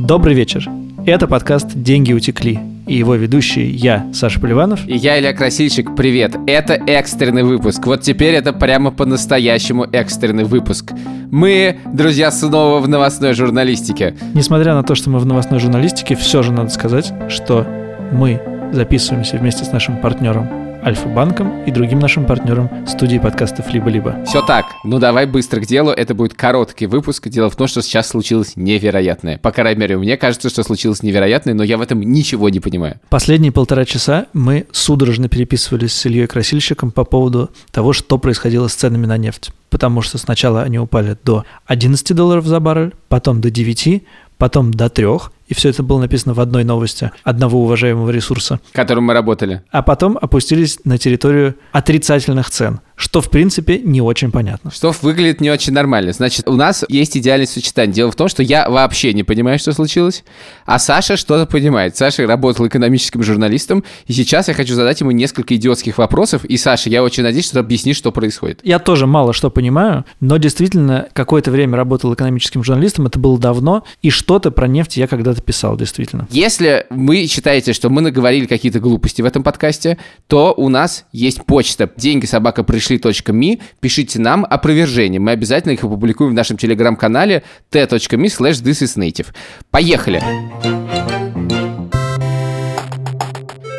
Добрый вечер. Это подкаст «Деньги утекли». И его ведущий я, Саша Поливанов. И я, Илья Красильщик. Привет. Это экстренный выпуск. Вот теперь это прямо по-настоящему экстренный выпуск. Мы, друзья, снова в новостной журналистике. Несмотря на то, что мы в новостной журналистике, все же надо сказать, что мы записываемся вместе с нашим партнером Альфа-банком и другим нашим партнером студии подкастов «Либо-либо». Все так. Ну давай быстро к делу. Это будет короткий выпуск. Дело в том, что сейчас случилось невероятное. По крайней мере, мне кажется, что случилось невероятное, но я в этом ничего не понимаю. Последние полтора часа мы судорожно переписывались с Ильей Красильщиком по поводу того, что происходило с ценами на нефть. Потому что сначала они упали до $11 за баррель, потом до 9, потом до 3. И все это было написано в одной новости одного уважаемого ресурса, которым мы работали. А потом опустились на территорию отрицательных цен, что, в принципе, не очень понятно. Что выглядит не очень нормально. Значит, у нас есть идеальное сочетание. Дело в том, что я вообще не понимаю, что случилось, а Саша что-то понимает. Саша работал экономическим журналистом, и сейчас я хочу задать ему несколько идиотских вопросов. И, Саша, я очень надеюсь, что ты объяснишь, что происходит. Я тоже мало что понимаю, но действительно какое-то время работал экономическим журналистом, это было давно, и что-то про нефть я когда-то писал, действительно. Если вы считаете, что мы наговорили какие-то глупости в этом подкасте, то у нас есть почта деньги@пришли.me. Пишите нам опровержения. Мы обязательно их опубликуем в нашем телеграм-канале t.me/thisisnative. Поехали!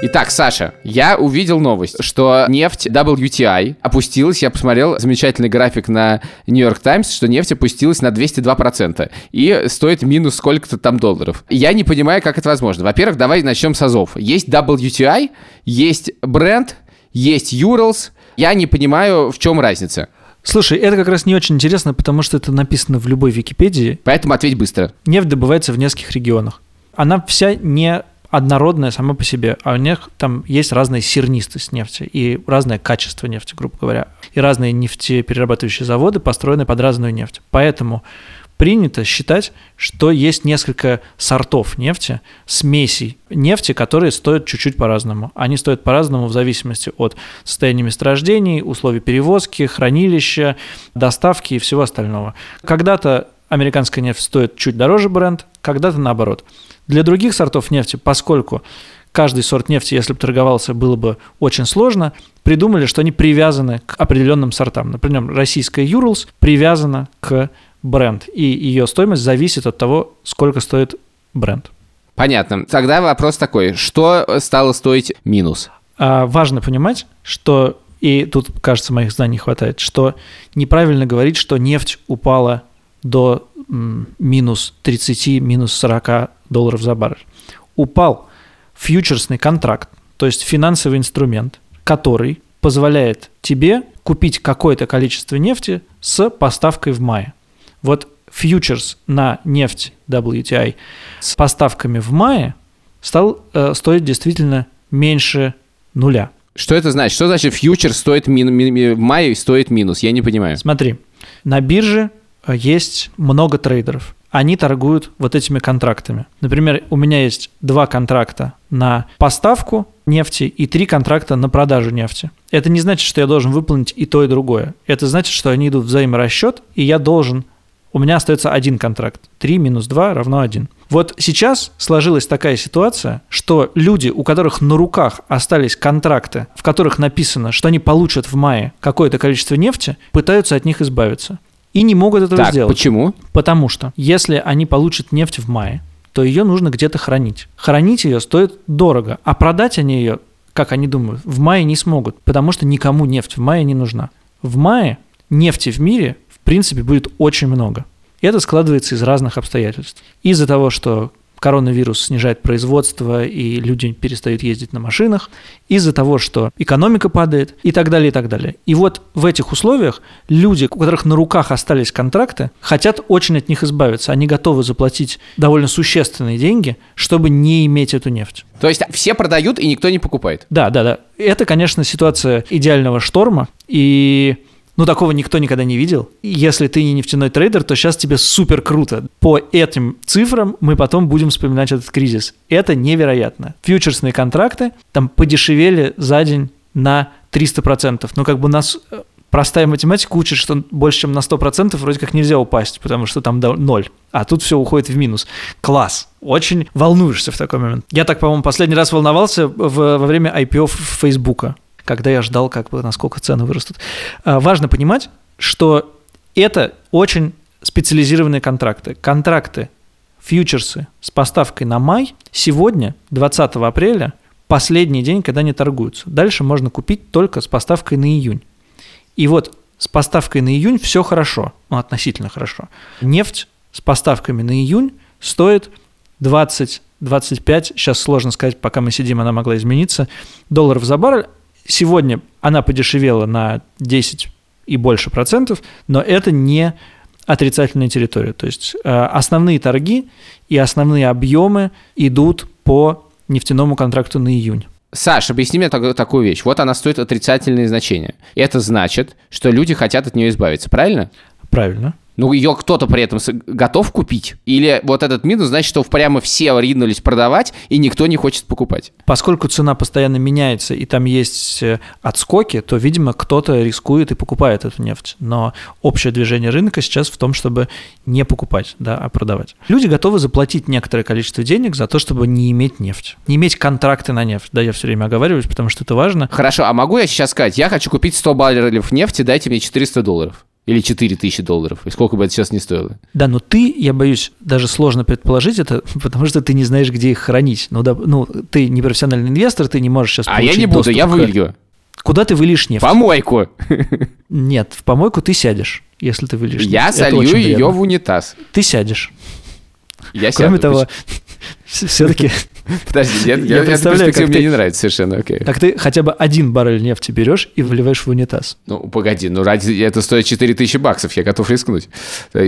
Итак, Саша, я увидел новость, что нефть WTI опустилась, я посмотрел замечательный график на New York Times, что нефть опустилась на 202% и стоит минус сколько-то там долларов. Я не понимаю, как это возможно. Во-первых, давай начнем с азов. Есть WTI, есть Brent, есть Urals. Я не понимаю, в чем разница. Слушай, это как раз не очень интересно, потому что это написано в любой Википедии. Поэтому ответь быстро. Нефть добывается в нескольких регионах. Она вся не однородная сама по себе, а у них там есть разная сернистость нефти и разное качество нефти, грубо говоря, и разные нефтеперерабатывающие заводы построены под разную нефть. Поэтому принято считать, что есть несколько сортов нефти, смесей нефти, которые стоят чуть-чуть по-разному. Они стоят по-разному в зависимости от состояния месторождений, условий перевозки, хранилища, доставки и всего остального. Когда-то американская нефть стоит чуть дороже Brent, когда-то наоборот. Для других сортов нефти, поскольку каждый сорт нефти, если бы торговался, было бы очень сложно, придумали, что они привязаны к определенным сортам. Например, российская Urals привязана к Brent, и ее стоимость зависит от того, сколько стоит Brent. Понятно. Тогда вопрос такой, что стало стоить минус? Важно понимать, что, и тут, кажется, моих знаний не хватает, что неправильно говорить, что нефть упала до минус 30, минус 40 долларов за баррель. Упал фьючерсный контракт, то есть финансовый инструмент, который позволяет тебе купить какое-то количество нефти с поставкой в мае. Вот фьючерс на нефть WTI с поставками в мае стал стоить действительно меньше нуля. Что это значит? Что значит фьючерс стоит в мае стоит минус? Я не понимаю. Смотри, на бирже есть много трейдеров. Они торгуют вот этими контрактами. Например, у меня есть 2 контракта на поставку нефти и 3 контракта на продажу нефти. Это не значит, что я должен выполнить и то, и другое. Это значит, что они идут в взаиморасчет, и я должен... У меня остается 1 контракт. 3 минус 2 равно 1. Вот сейчас сложилась такая ситуация, что люди, у которых на руках остались контракты, в которых написано, что они получат в мае какое-то количество нефти, пытаются от них избавиться. И не могут этого сделать. Почему? Потому что если они получат нефть в мае, то ее нужно где-то хранить. Хранить ее стоит дорого, а продать они ее, как они думают, в мае не смогут, потому что никому нефть в мае не нужна. В мае нефти в мире, в принципе, будет очень много. И это складывается из разных обстоятельств. Из-за того, что коронавирус снижает производство, и люди перестают ездить на машинах, из-за того, что экономика падает, и так далее, и так далее. И вот в этих условиях люди, у которых на руках остались контракты, хотят очень от них избавиться. Они готовы заплатить довольно существенные деньги, чтобы не иметь эту нефть. То есть все продают, и никто не покупает? Да. Это, конечно, ситуация идеального шторма, и... Ну, такого никто никогда не видел. Если ты не нефтяной трейдер, то сейчас тебе супер круто. По этим цифрам мы потом будем вспоминать этот кризис. Это невероятно. Фьючерсные контракты там подешевели за день на 300%. Ну, как бы у нас простая математика учит, что больше, чем на 100% вроде как нельзя упасть, потому что там 0, а тут все уходит в минус. Класс. Очень волнуешься в такой момент. Я так, по-моему, последний раз волновался во время IPO Фейсбука, когда я ждал, насколько цены вырастут. Важно понимать, что это очень специализированные контракты. Контракты, фьючерсы с поставкой на май сегодня, 20 апреля, последний день, когда они торгуются. Дальше можно купить только с поставкой на июнь. И вот с поставкой на июнь все хорошо, относительно хорошо. Нефть с поставками на июнь стоит 20-25, сейчас сложно сказать, пока мы сидим, она могла измениться, долларов за баррель. Сегодня она подешевела на 10 и больше %, но это не отрицательная территория. То есть основные торги и основные объемы идут по нефтяному контракту на июнь. Саш, объясни мне такую вещь. Вот она стоит отрицательные значения. Это значит, что люди хотят от нее избавиться, правильно? Правильно. Ну, ее кто-то при этом готов купить? Или вот этот минус, значит, что прямо все ринулись продавать, и никто не хочет покупать? Поскольку цена постоянно меняется, и там есть отскоки, то, видимо, кто-то рискует и покупает эту нефть. Но общее движение рынка сейчас в том, чтобы не покупать, да, а продавать. Люди готовы заплатить некоторое количество денег за то, чтобы не иметь нефть. Не иметь контракты на нефть. Да, я все время оговариваюсь, потому что это важно. Хорошо, а могу я сейчас сказать, я хочу купить 100 баррелей нефти, дайте мне $400? Или $4000, и сколько бы это сейчас ни стоило. Да, но ты, я боюсь, даже сложно предположить это, потому что ты не знаешь, где их хранить. Ты не профессиональный инвестор, ты не можешь сейчас получить доступ. А я не буду, я вылью. Куда ты выльешь нефть? В помойку. Нет, в помойку ты сядешь, если ты выльешь нефть. Я солью ее в унитаз. Ты сядешь. Я сяду. Кроме того, все-таки... Подожди, я представляю, как мне не нравится совершенно. Окей. Так ты хотя бы один баррель нефти берешь и вливаешь в унитаз. Ну, погоди, это стоит $4000, я готов рискнуть.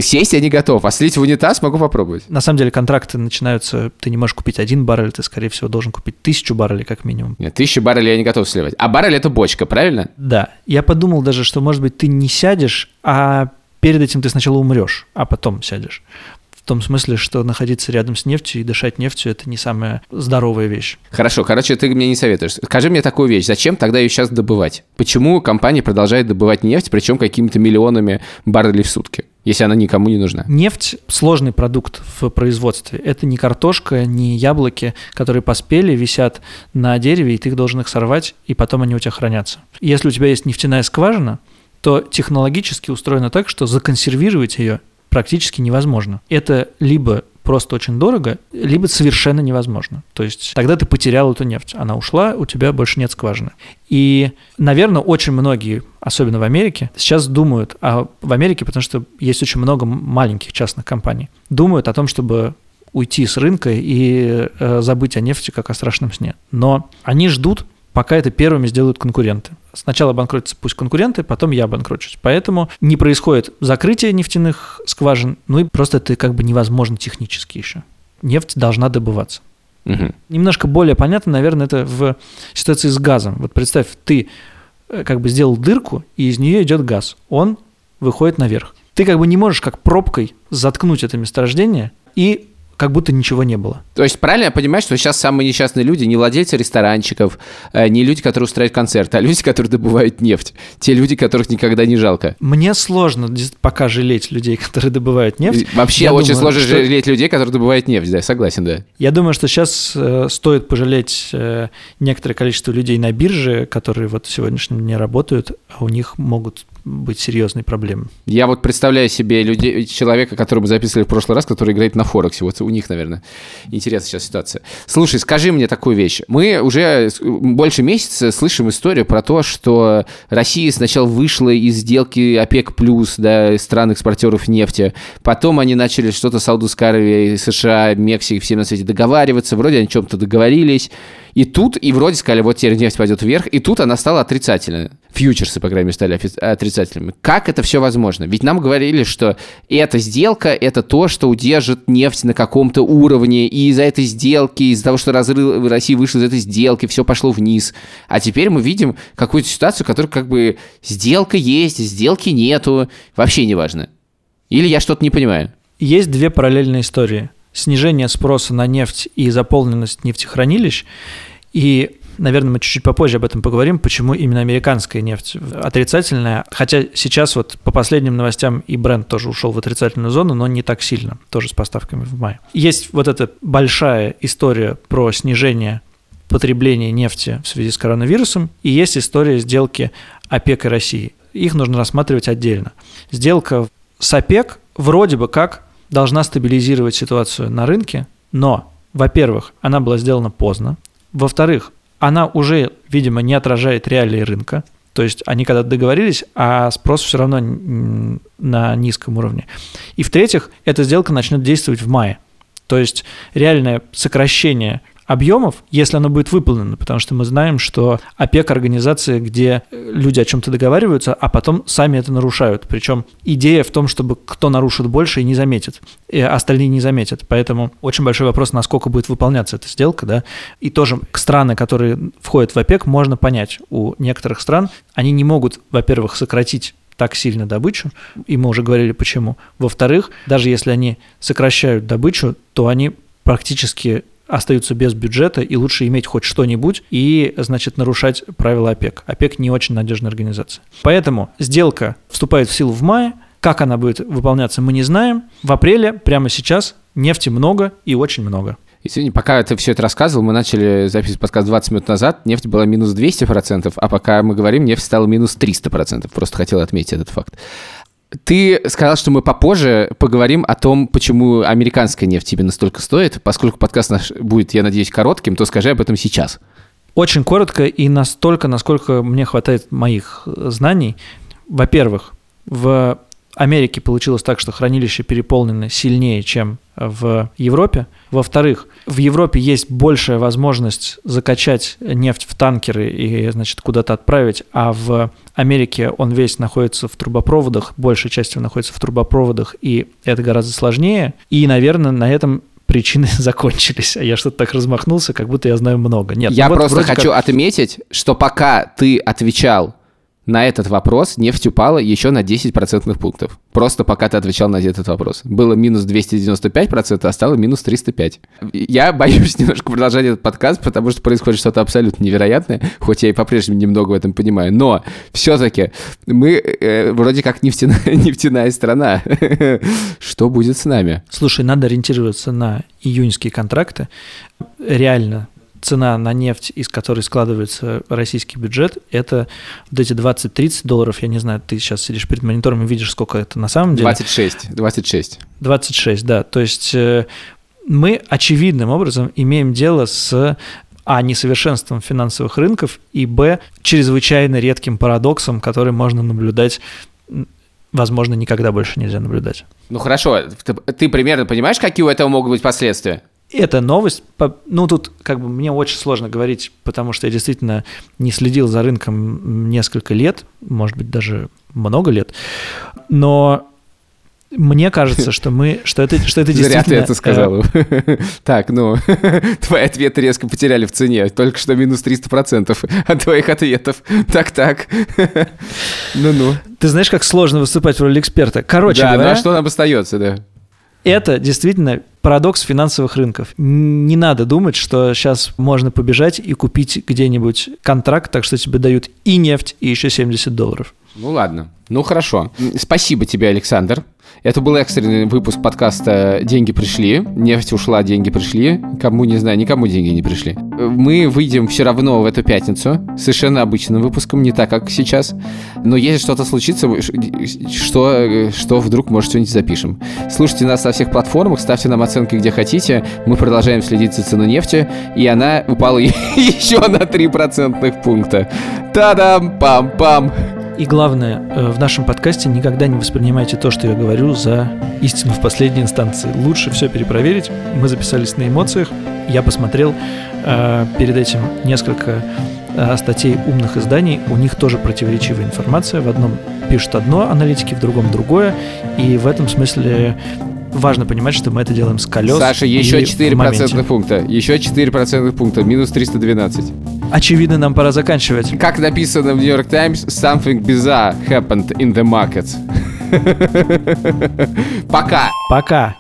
Сесть я не готов, а слить в унитаз могу попробовать. На самом деле контракты начинаются, ты не можешь купить один баррель, ты, скорее всего, должен купить 1000 баррелей как минимум. Нет, 1000 баррелей я не готов сливать. А баррель – это бочка, правильно? Да. Я подумал даже, что, может быть, ты не сядешь, а перед этим ты сначала умрешь, а потом сядешь. В том смысле, что находиться рядом с нефтью и дышать нефтью – это не самая здоровая вещь. Хорошо, ты мне не советуешь. Скажи мне такую вещь, зачем тогда ее сейчас добывать? Почему компания продолжает добывать нефть, причем какими-то миллионами баррелей в сутки, если она никому не нужна? Нефть – сложный продукт в производстве. Это не картошка, не яблоки, которые поспели, висят на дереве, и ты должен их сорвать, и потом они у тебя хранятся. Если у тебя есть нефтяная скважина, то технологически устроено так, что законсервировать ее практически невозможно. Это либо просто очень дорого, либо совершенно невозможно. То есть тогда ты потерял эту нефть, она ушла, у тебя больше нет скважины. И, наверное, очень многие, особенно в Америке, сейчас думают, в Америке, потому что есть очень много маленьких частных компаний, думают о том, чтобы уйти с рынка и забыть о нефти как о страшном сне. Но они ждут, пока это первыми сделают конкуренты. Сначала банкротятся пусть конкуренты, потом я банкрочусь. Поэтому не происходит закрытие нефтяных скважин, ну и просто это невозможно технически еще. Нефть должна добываться. Угу. Немножко более понятно, наверное, это в ситуации с газом. Вот представь, ты сделал дырку, и из нее идет газ. Он выходит наверх. Ты не можешь пробкой заткнуть это месторождение и... как будто ничего не было. То есть правильно я понимаю, что сейчас самые несчастные люди не владельцы ресторанчиков, не люди, которые устраивают концерты, а люди, которые добывают нефть. Те люди, которых никогда не жалко. Мне сложно пока жалеть людей, которые добывают нефть. Вообще сложно жалеть людей, которые добывают нефть, да, согласен, да. Я думаю, что сейчас стоит пожалеть некоторое количество людей на бирже, которые в сегодняшнем дне работают, а у них могут быть серьезной проблемой. Я представляю себе человека, которого мы записывали в прошлый раз, который играет на Форексе. Вот у них, наверное, интересная сейчас ситуация. Слушай, скажи мне такую вещь. Мы уже больше месяца слышим историю про то, что Россия сначала вышла из сделки ОПЕК+, да, стран-экспортеров нефти. Потом они начали что-то Саудовской Аравии, США, Мексики, всем на свете договариваться. Вроде они о чем-то договорились. И тут, и вроде сказали, вот теперь нефть пойдет вверх, и тут она стала отрицательной. Фьючерсы, по крайней мере, стали отрицательными. Как это все возможно? Ведь нам говорили, что эта сделка – это то, что удержит нефть на каком-то уровне, и из-за этой сделки, из-за того, что разрыв России вышел из этой сделки, все пошло вниз. А теперь мы видим какую-то ситуацию, которая сделка есть, сделки нету, вообще неважно. Или я что-то не понимаю? Есть две параллельные истории. Снижение спроса на нефть и заполненность нефтехранилищ, и Наверное, мы чуть-чуть попозже об этом поговорим, почему именно американская нефть отрицательная. Хотя сейчас вот по последним новостям и Brent тоже ушел в отрицательную зону, но не так сильно, тоже с поставками в мае. Есть вот эта большая история про снижение потребления нефти в связи с коронавирусом, и есть история сделки ОПЕК и России. Их нужно рассматривать отдельно. Сделка с ОПЕК вроде бы как должна стабилизировать ситуацию на рынке, но, во-первых, она была сделана поздно. Во-вторых, она уже, видимо, не отражает реалии рынка. То есть они когда-то договорились, а спрос все равно на низком уровне. И в-третьих, эта сделка начнет действовать в мае. То есть реальное сокращение объемов, если оно будет выполнено, потому что мы знаем, что ОПЕК – организация, где люди о чем-то договариваются, а потом сами это нарушают. Причем идея в том, чтобы кто нарушит больше и не заметит, и остальные не заметят. Поэтому очень большой вопрос, насколько будет выполняться эта сделка, да? И тоже страны, которые входят в ОПЕК, можно понять. У некоторых стран они не могут, во-первых, сократить так сильно добычу, и мы уже говорили почему. Во-вторых, даже если они сокращают добычу, то они практически остаются без бюджета, и лучше иметь хоть что-нибудь и, значит, нарушать правила ОПЕК. ОПЕК не очень надежная организация. Поэтому сделка вступает в силу в мае. Как она будет выполняться, мы не знаем. В апреле, прямо сейчас, нефти много и очень много. И сегодня, пока ты все это рассказывал, мы начали записывать подкаст 20 минут назад, нефть была минус 200%, а пока мы говорим, нефть стала минус 300%. Просто хотел отметить этот факт. Ты сказал, что мы попозже поговорим о том, почему американская нефть тебе настолько стоит. Поскольку подкаст наш будет, я надеюсь, коротким, то скажи об этом сейчас. Очень коротко и настолько, насколько мне хватает моих знаний. Во-первых, в Америке получилось так, что хранилища переполнены сильнее, чем в Европе. Во-вторых, в Европе есть большая возможность закачать нефть в танкеры и, значит, куда-то отправить, а в Америке он весь находится в трубопроводах, большая часть его находится в трубопроводах, и это гораздо сложнее. И, наверное, на этом причины закончились. Я что-то так размахнулся, как будто я знаю много. Нет, я вот просто хочу отметить, что пока ты отвечал на этот вопрос, нефть упала еще на 10% пунктов. Просто пока ты отвечал на этот вопрос. Было минус 295%, а стало минус 305%. Я боюсь немножко продолжать этот подкаст, потому что происходит что-то абсолютно невероятное, хоть я и по-прежнему немного в этом понимаю. Но все-таки мы вроде как нефтяная страна. Что будет с нами? Слушай, надо ориентироваться на июньские контракты. Реально. Цена на нефть, из которой складывается российский бюджет, это вот эти $20-30, я не знаю, ты сейчас сидишь перед монитором и видишь, сколько это на самом деле. 26, да. То есть мы очевидным образом имеем дело с несовершенством финансовых рынков и чрезвычайно редким парадоксом, который можно наблюдать, возможно, никогда больше нельзя наблюдать. Ну хорошо, ты примерно понимаешь, какие у этого могут быть последствия? Эта новость, тут как бы мне очень сложно говорить, потому что я действительно не следил за рынком несколько лет, может быть, даже много лет, но мне кажется, что это действительно... Зря ты это сказал. Так, твои ответы резко потеряли в цене, только что минус 300% от твоих ответов. Так. Ты знаешь, как сложно выступать в роли эксперта. Короче говоря... Да, что нам остается, да. Это действительно парадокс финансовых рынков. Не надо думать, что сейчас можно побежать и купить где-нибудь контракт, так что тебе дают и нефть, и еще $70. Ну ладно, хорошо. Спасибо тебе, Александр. Это был экстренный выпуск подкаста «Деньги пришли». Нефть ушла, деньги пришли. Кому не знаю, никому деньги не пришли. Мы выйдем все равно в эту пятницу совершенно обычным выпуском, не так, как сейчас. Но если что-то случится, что вдруг, может, что-нибудь запишем. Слушайте нас на всех платформах, ставьте нам оценки, где хотите. Мы продолжаем следить за ценой нефти, и она упала еще на 3% пункта. Та-дам, пам-пам! И главное, в нашем подкасте никогда не воспринимайте то, что я говорю, за истину в последней инстанции. Лучше все перепроверить. Мы записались на эмоциях. Я посмотрел перед этим несколько статей умных изданий. У них тоже противоречивая информация. В одном пишут одно аналитики, в другом другое. И в этом смысле важно понимать, что мы это делаем с колес. Саша, еще 4% пункта. Еще 4% пункта. Минус 312. Очевидно, нам пора заканчивать. Как написано в New York Times, something bizarre happened in the markets. Пока.